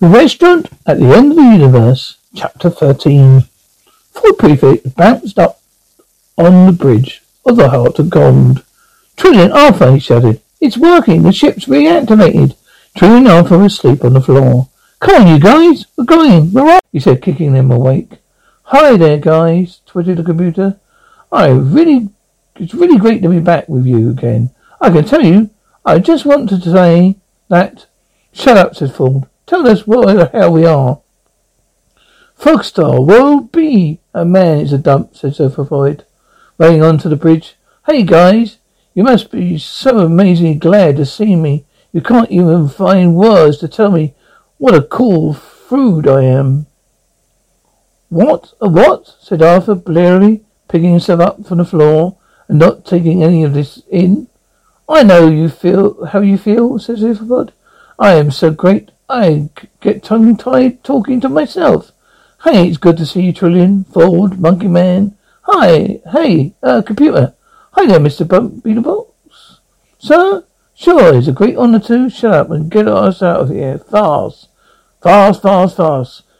The Restaurant at the End of the Universe, Chapter 13. Ford Prefect bounced up on the bridge of the Heart of Gold. Trillian, Arthur, he shouted. It's working. The ship's reactivated. Trillian, Arthur was asleep on the floor. Come on, you guys. We're going. We're off, he said, kicking them awake. Hi there, guys, twittered the computer. It's really great to be back with you again. I can tell you, I just wanted to say that... Shut up, said Ford. Tell us where the hell we are. Foxstar, world B. A man is a dump, said Zaphod, running onto the bridge. Hey guys, you must be so amazingly glad to see me. You can't even find words to tell me what a cool food I am. What? A what? Said Arthur, blearily, picking himself up from the floor and not taking any of this in. I know you feel how you feel, said Zaphod. I am so great. I get tongue-tied talking to myself. Hey, it's good to see you, Trillian, Ford, Monkey Man. Hi, hey, computer. Hi there, Mr. Beeblebrox. Sir? Sure, it's a great honour to. Shut up and get us out of here. Fast.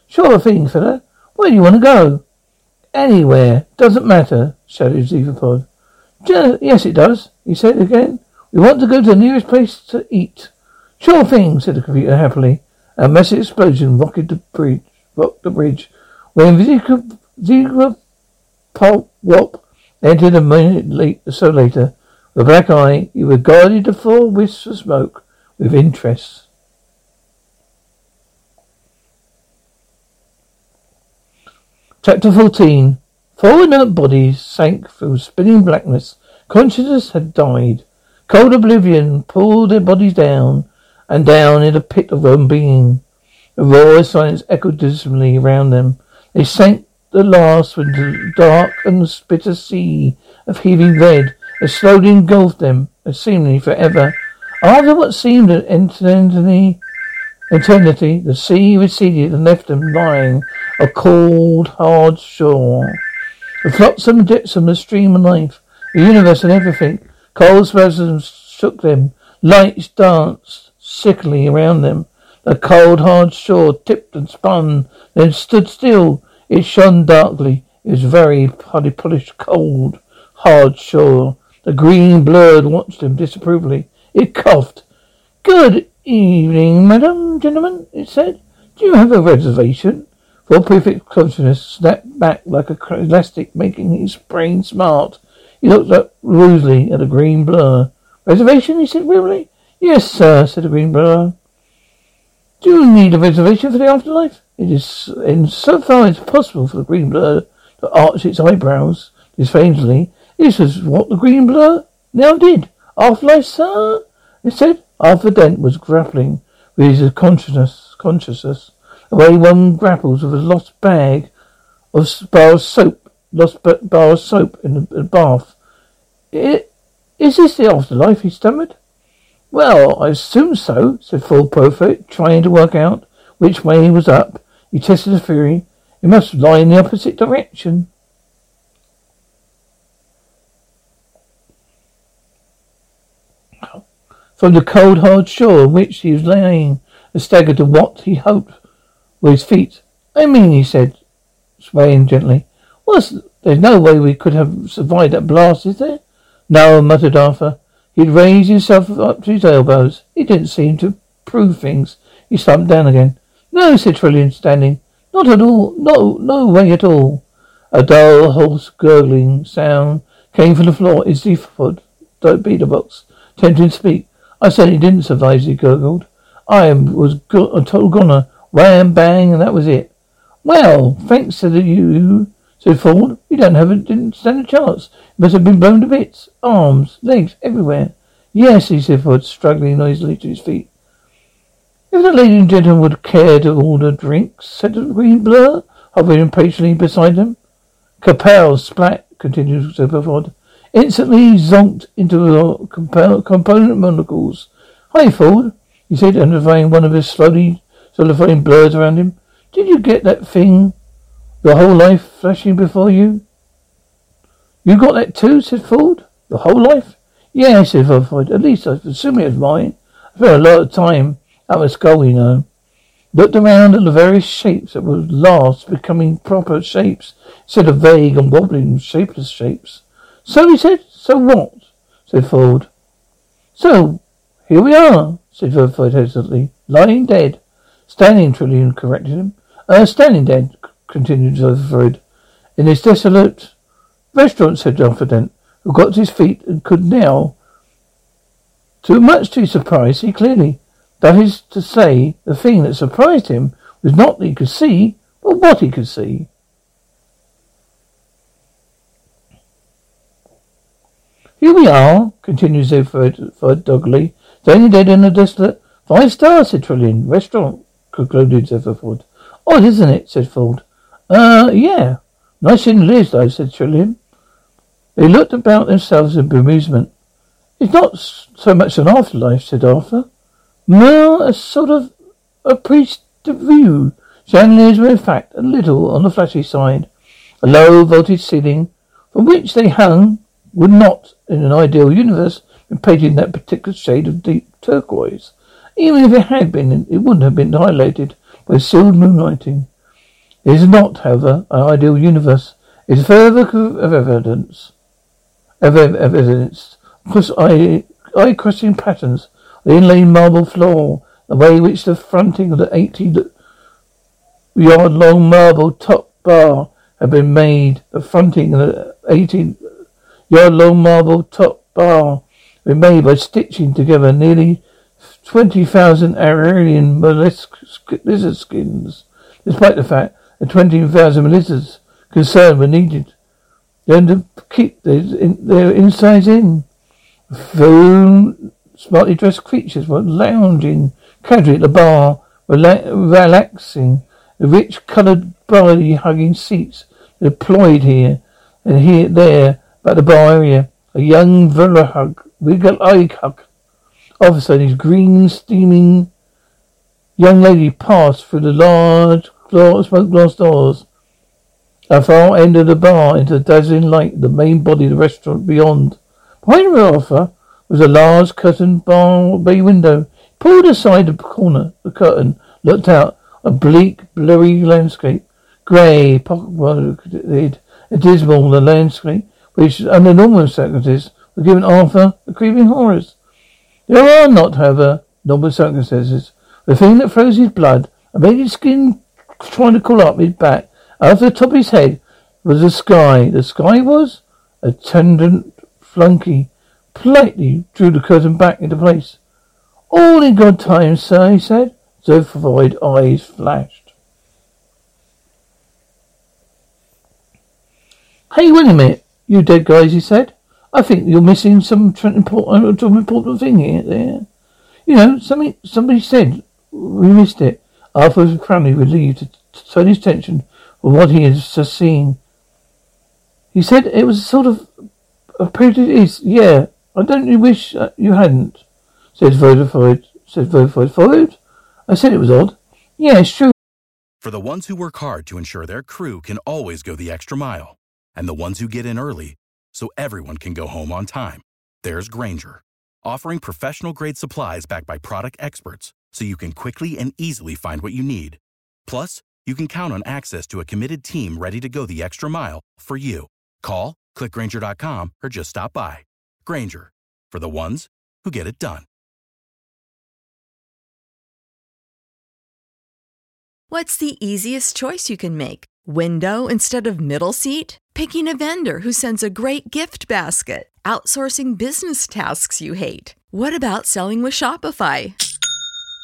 Sure thing, fella. Where do you want to go? Anywhere. Doesn't matter, shouted Zaphod. Yes, it does, he said again. We want to go to the nearest place to eat. Sure thing, said the computer happily. A massive explosion rocked the bridge. When Pop entered a minute later, with a black eye, he regarded the four wisps of smoke with interest. Chapter 14. Four inert bodies sank through spinning blackness. Consciousness had died. Cold oblivion pulled their bodies down, and down in a pit of unbeing. The roar of silence echoed dismally around them. They sank the last into the dark and bitter sea of heaving red that slowly engulfed them, as seemingly forever. After what seemed an eternity, the sea receded and left them lying a cold, hard shore. The flotsam and jetsam, the stream of life, the universe and everything, cold spasms shook them, lights danced sickly around them. The cold, hard shore tipped and spun, then stood still. It shone darkly. It was very polished, cold, hard shore. The green blurred watched them disapprovingly. It coughed. Good evening, madam, gentlemen, it said. Do you have a reservation? Ford Prefect's consciousness snapped back like a elastic, making his brain smart. He looked up rudely at the green blur. Reservation, he said wearily. Yes, sir, said the green brother. Do you need a reservation for the afterlife? It is in so far as possible for the green blur to arch its eyebrows disdainfully. This was what the green blur now did. Afterlife, sir, it said. Arthur Dent was grappling with his consciousness, the way one grapples with a lost bag of bar of soap in the bath. Is this the afterlife? He stammered. Well, I assume so, said Ford Prefect, trying to work out which way he was up. He tested the theory. It must lie in the opposite direction. From the cold, hard shore on which he was laying, and staggered to what he hoped were his feet. I mean, he said, swaying gently, there's no way we could have survived that blast, is there? No, muttered Arthur. He'd raised himself up to his elbows. He didn't seem to prove things. He slumped down again. No, said Trillian, standing. Not at all. No way at all. A dull, hoarse, gurgling sound came from the floor. It's Zaphod Beeblebrox, attempting to speak. I certainly didn't survive, he gurgled. I was a total goner. Wham, bang, and that was it. Well, thanks to you, said Ford. We didn't stand a chance. It must have been blown to bits. Arms, legs, everywhere. Yes, he said Ford, struggling noisily to his feet. If the lady and gentleman would care to order drinks, said the green blur, hovering impatiently beside them. Kapow, splat, continued Zaphod, instantly zonked into the component monocles. Hi, Ford, he said, unveiling one of his slowly solidifying blurs around him. Did you get that thing? The whole life flashing before you? You got that too, said Ford. The whole life? Yeah, said Zaphod. At least I assume it was mine. I spent a lot of time. That was skull, you know. Looked around at the various shapes that were last becoming proper shapes, instead of vague and wobbling, shapeless shapes. So he said, so what? Said Ford. So, here we are, said Zaphod hesitantly. Lying dead. Standing, Trillian corrected him. Standing dead, continued Zaphod. In this desolate restaurant, said Arthur Dent, who got to his feet and could now, too much to his surprise, see clearly. That is to say, the thing that surprised him was not that he could see, but what he could see. Here we are, continued Zaphod doggedly. Standing dead in a desolate. 5 stars, said Trillian. Restaurant, concluded Zaphod. Odd, isn't it? Said Ford. Yeah. Nice in the list, though, said Trillian. They looked about themselves in bemusement. It's not so much an afterlife, said Arthur. More a sort of a priest de vue. Chandeliers were in fact a little on the flashy side. A low vaulted ceiling from which they hung would not, in an ideal universe, been painted in that particular shade of deep turquoise. Even if it had been, it wouldn't have been highlighted by sealed moonlighting. It is not, however, an ideal universe. It is further of evidence. Eye-crossing patterns. The inlaid marble floor, the way which the fronting of the 80-yard-long marble top bar had been made, by stitching together nearly 20,000 Aurelian lizard skins, despite the fact that 20,000 lizards concerned were needed, then to keep their insides in. Smartly dressed creatures were lounging casually at the bar, relaxing, the rich coloured body hugging seats deployed here and here there about the bar area. A young wiggle-eyed officer and his green steaming young lady passed through the large smoke glass doors at the far end of the bar into the dazzling light of the main body of the restaurant beyond. Behind the officer was a large curtained bay window. He pulled aside the curtain, looked out, a bleak, blurry landscape, grey, pocket-worked, and dismal, the landscape, which, under normal circumstances, were given Arthur the creeping horrors. There are not, however, normal circumstances. The thing that froze his blood and made his skin trying to crawl up his back, out of the top of his head, was the sky. The sky was a tendent flunky. Politely drew the curtain back into place. All in good time, sir, he said. Zaphod eyes flashed. Hey, wait a minute, you dead guys, he said. I think you're missing some important thing here, there. You know, somebody said we missed it. Arthur was proudly relieved to turn his attention from what he had just seen. He said it was a sort of... yeah. I don't wish you hadn't. said Vodaford. Followed? I said it was odd. Yeah, it's true. For the ones who work hard to ensure their crew can always go the extra mile, and the ones who get in early so everyone can go home on time, there's Grainger, offering professional-grade supplies backed by product experts so you can quickly and easily find what you need. Plus, you can count on access to a committed team ready to go the extra mile for you. Call, click Grainger.com, or just stop by. Grainger, for the ones who get it done. What's the easiest choice you can make? Window instead of middle seat? Picking a vendor who sends a great gift basket? Outsourcing business tasks you hate? What about selling with Shopify?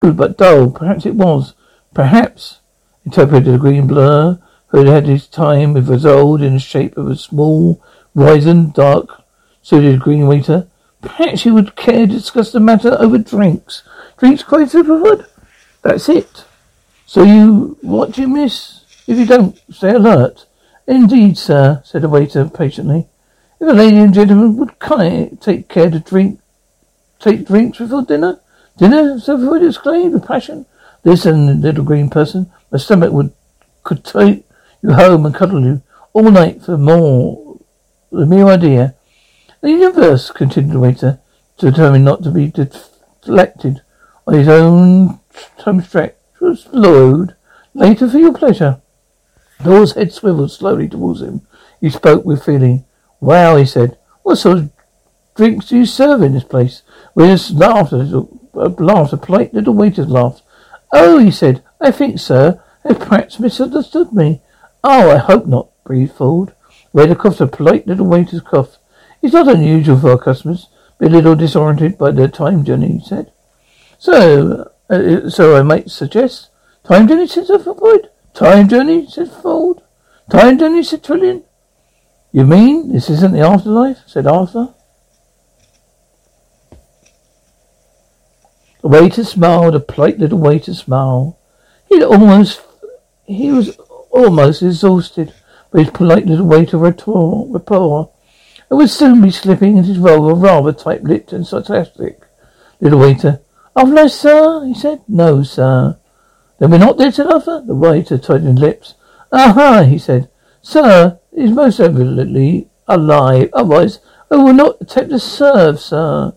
But dull, perhaps it was. Perhaps, interpreted a green blur, who had had his time with resolved in the shape of a small, wizened, dark-suited green waiter. Perhaps he would care to discuss the matter over drinks. Drinks, quite superfood. That's it. So you, what you miss? If you don't, stay alert. Indeed, sir, said the waiter patiently. If a lady and gentleman would kindly take care to take drinks before dinner? Dinner? Zaphod exclaimed with passion. Listen, little green person, my stomach could take you home and cuddle you all night for more. The mere idea. The universe, continued the waiter, determined not to be deflected on his own time stretch, was load later for your pleasure. Thor's head swiveled slowly towards him. He spoke with feeling. Wow, he said. What sort of drinks do you serve in this place? We just laughed a polite little waiter's laugh. Oh, he said. I think, sir, they perhaps misunderstood me. Oh, I hope not, breathed Ford. Waiter coughed a polite little waiter's cough. It's not unusual for our customers, but a little disoriented by their time journey, he said. So I might suggest time journey, said Zaphod. Time journey, said Ford. Time journey, said Trillian. You mean this isn't the afterlife? Said Arthur. The waiter smiled, a polite little waiter smile. He was almost exhausted by his polite little waiter rapport, and would soon be slipping into his role of rather tight-lipped and sarcastic little waiter. Afterlife, sir? He said. No, sir. Then we're not dead, said Arthur. The waiter tightened his lips. Aha, he said. Sir, is most evidently alive. Otherwise, I will not attempt to serve, sir.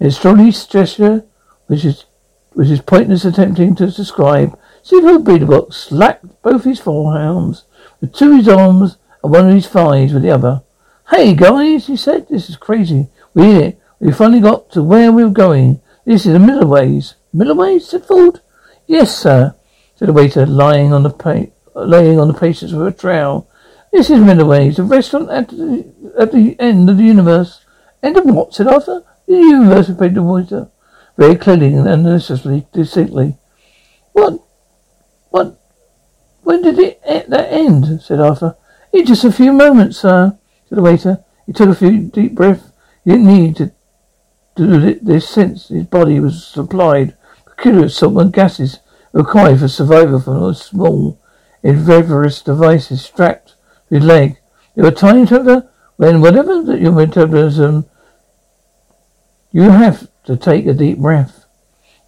In a strongly gesture, which is pointless attempting to describe, Zaphod Beeblebrox slapped both his forearms with two of his arms and one of his thighs with the other. Hey, guys, he said. This is crazy. We did it. We finally got to where we were going. This is the Middleways. Middleways, said Ford. Yes, sir, said the waiter, laying on the patience with a trowel. This is Middleways, the restaurant at the end of the universe. End of what? Said Arthur. The universe, repeated the waiter, very clearly and unnecessarily distinctly. What? When did that end? Said Arthur. In just a few moments, sir, said the waiter. He took a few deep breaths. He didn't need to do this since his body was supplied peculiar salt and gases required for survival from those small, invertebrate devices strapped to his leg. There were times, however, when whatever that your metabolism, you have to take a deep breath.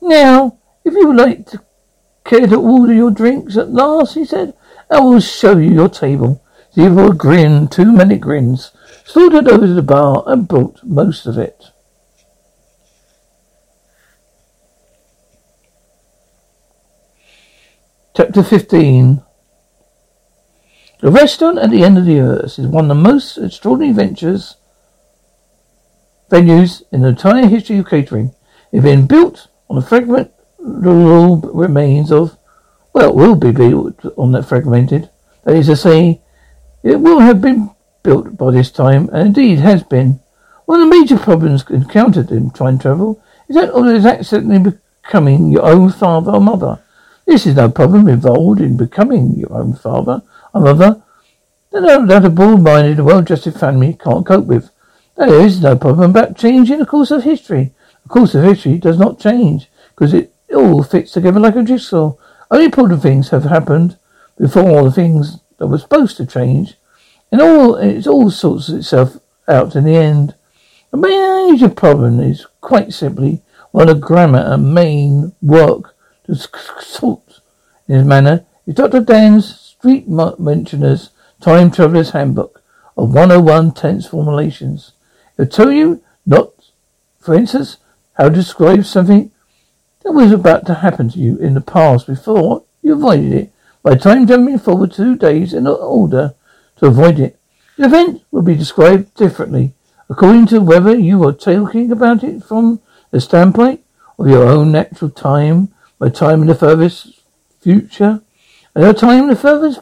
Now, if you would like to care to order your drinks at last, he said, I will show you your table. Zaphod grinned, too many grins, sauntered over to the bar and brought most of it. Chapter 15. The Restaurant at the End of the Universe is one of the most extraordinary ventures venues in the entire history of catering. They've been built on a fragment, the remains of, well, it will be built on that fragmented. That is to say, it will have been built by this time, and indeed has been. One of the major problems encountered in time travel is that of accidentally becoming your own father or mother. This is no problem involved in becoming your own father or mother that a bald-minded, well-adjusted family can't cope with. There is no problem about changing the course of history. The course of history does not change, because it all fits together like a jigsaw. Only important things have happened before the things that were supposed to change, and it all sorts itself out in the end. The major problem is, quite simply, one of grammar and main work to sort in his manner is Dr. Dan's Street Mentioner's Time Traveller's Handbook of 101 Tense Formulations. It'll tell you not, for instance, how to describe something that was about to happen to you in the past before you avoided it, by time jumping forward 2 days in order to avoid it. The event will be described differently, according to whether you are talking about it from the standpoint of your own natural time, my time in the furthest future, and your time in the furthest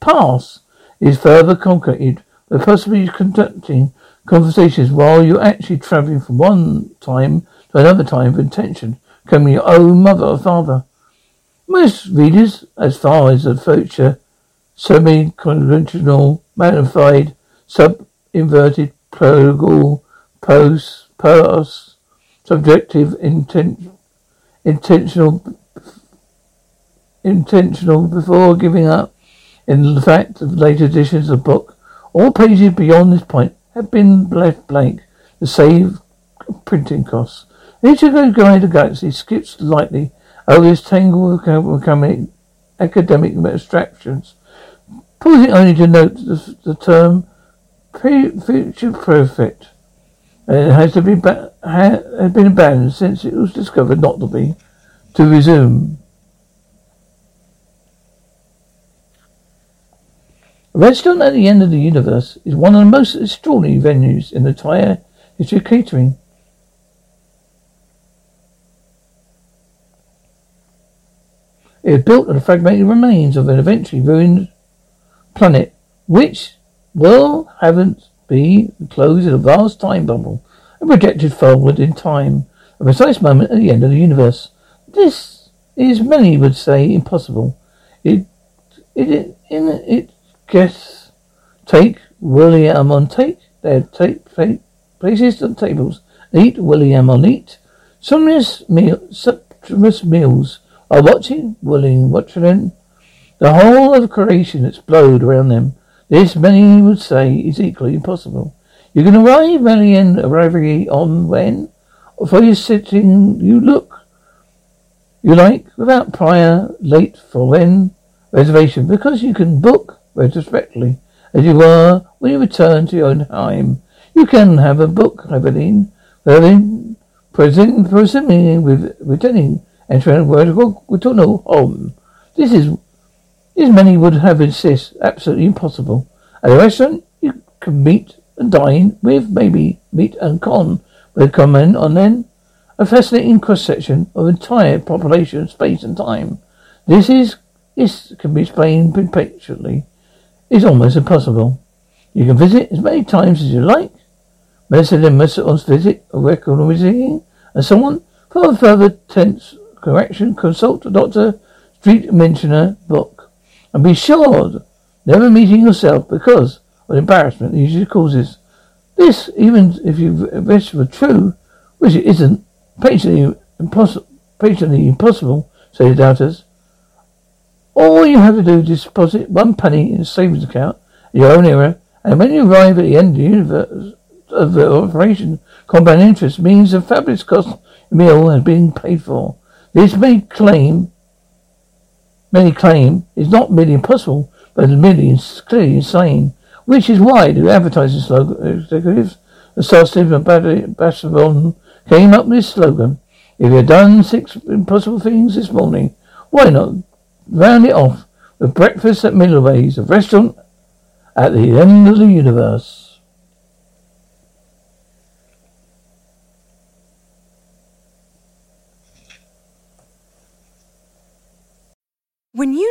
past is further concreted by possibly conducting conversations while you're actually travelling from one time to another time of intention, becoming your own mother or father. Most readers, as far as the future, semi-conventional, magnified, sub-inverted, plural, past, subjective, intentional before giving up. In the fact of later editions of the book, all pages beyond this point have been left blank to save printing costs. Each of those Guide to Galaxy skips lightly over this tangle of academic abstractions, pausing only to note the term future perfect. It has to be has been abandoned since it was discovered not to be, to resume. The Restaurant at the End of the Universe is one of the most extraordinary venues in the entire history of catering. It is built on the fragmented remains of an eventually ruined planet, which will haven't be enclosed in a vast time bubble and projected forward in time, a precise moment at the end of the universe. This is, many would say, impossible. Guess, take William on take, they take places on tables, eat William on eat, subtremous meals are watching William watching them, the whole of creation explode around them. This, many would say, is equally impossible. You can arrive at the end of every on when, or for your sitting you look, you like, without prior late for when reservation, because you can book retrospectively, as you were when you return to your own home. You can have a book, Evelyn, presently with returning and trying to return home. This is, as many would have insist, absolutely impossible. At a restaurant, you can meet and dine with, maybe meet and comment on then, a fascinating cross-section of entire population of space and time. This can be explained perpetually. It's almost impossible. You can visit as many times as you like. Messenger Messer's visit, a record of visiting, and so on. For a further tense correction, consult the Dr. Street Mentioner book. And be sure, never meeting yourself because of embarrassment it usually causes. This, even if you wish for true, which it isn't, patiently impossible, say the doubters. All you have to do is deposit £1 in a savings account, your own era, and when you arrive at the end of the universe of the operation, compound interest means the fabulous cost meal has been paid for. This many claim is not merely impossible, but merely clearly insane, which is why the advertising slogan executives, the Sarsif and Bashavon, came up with this slogan. If you've done 6 impossible things this morning, why not round it off with breakfast at Middleways, a restaurant at the end of the universe? When you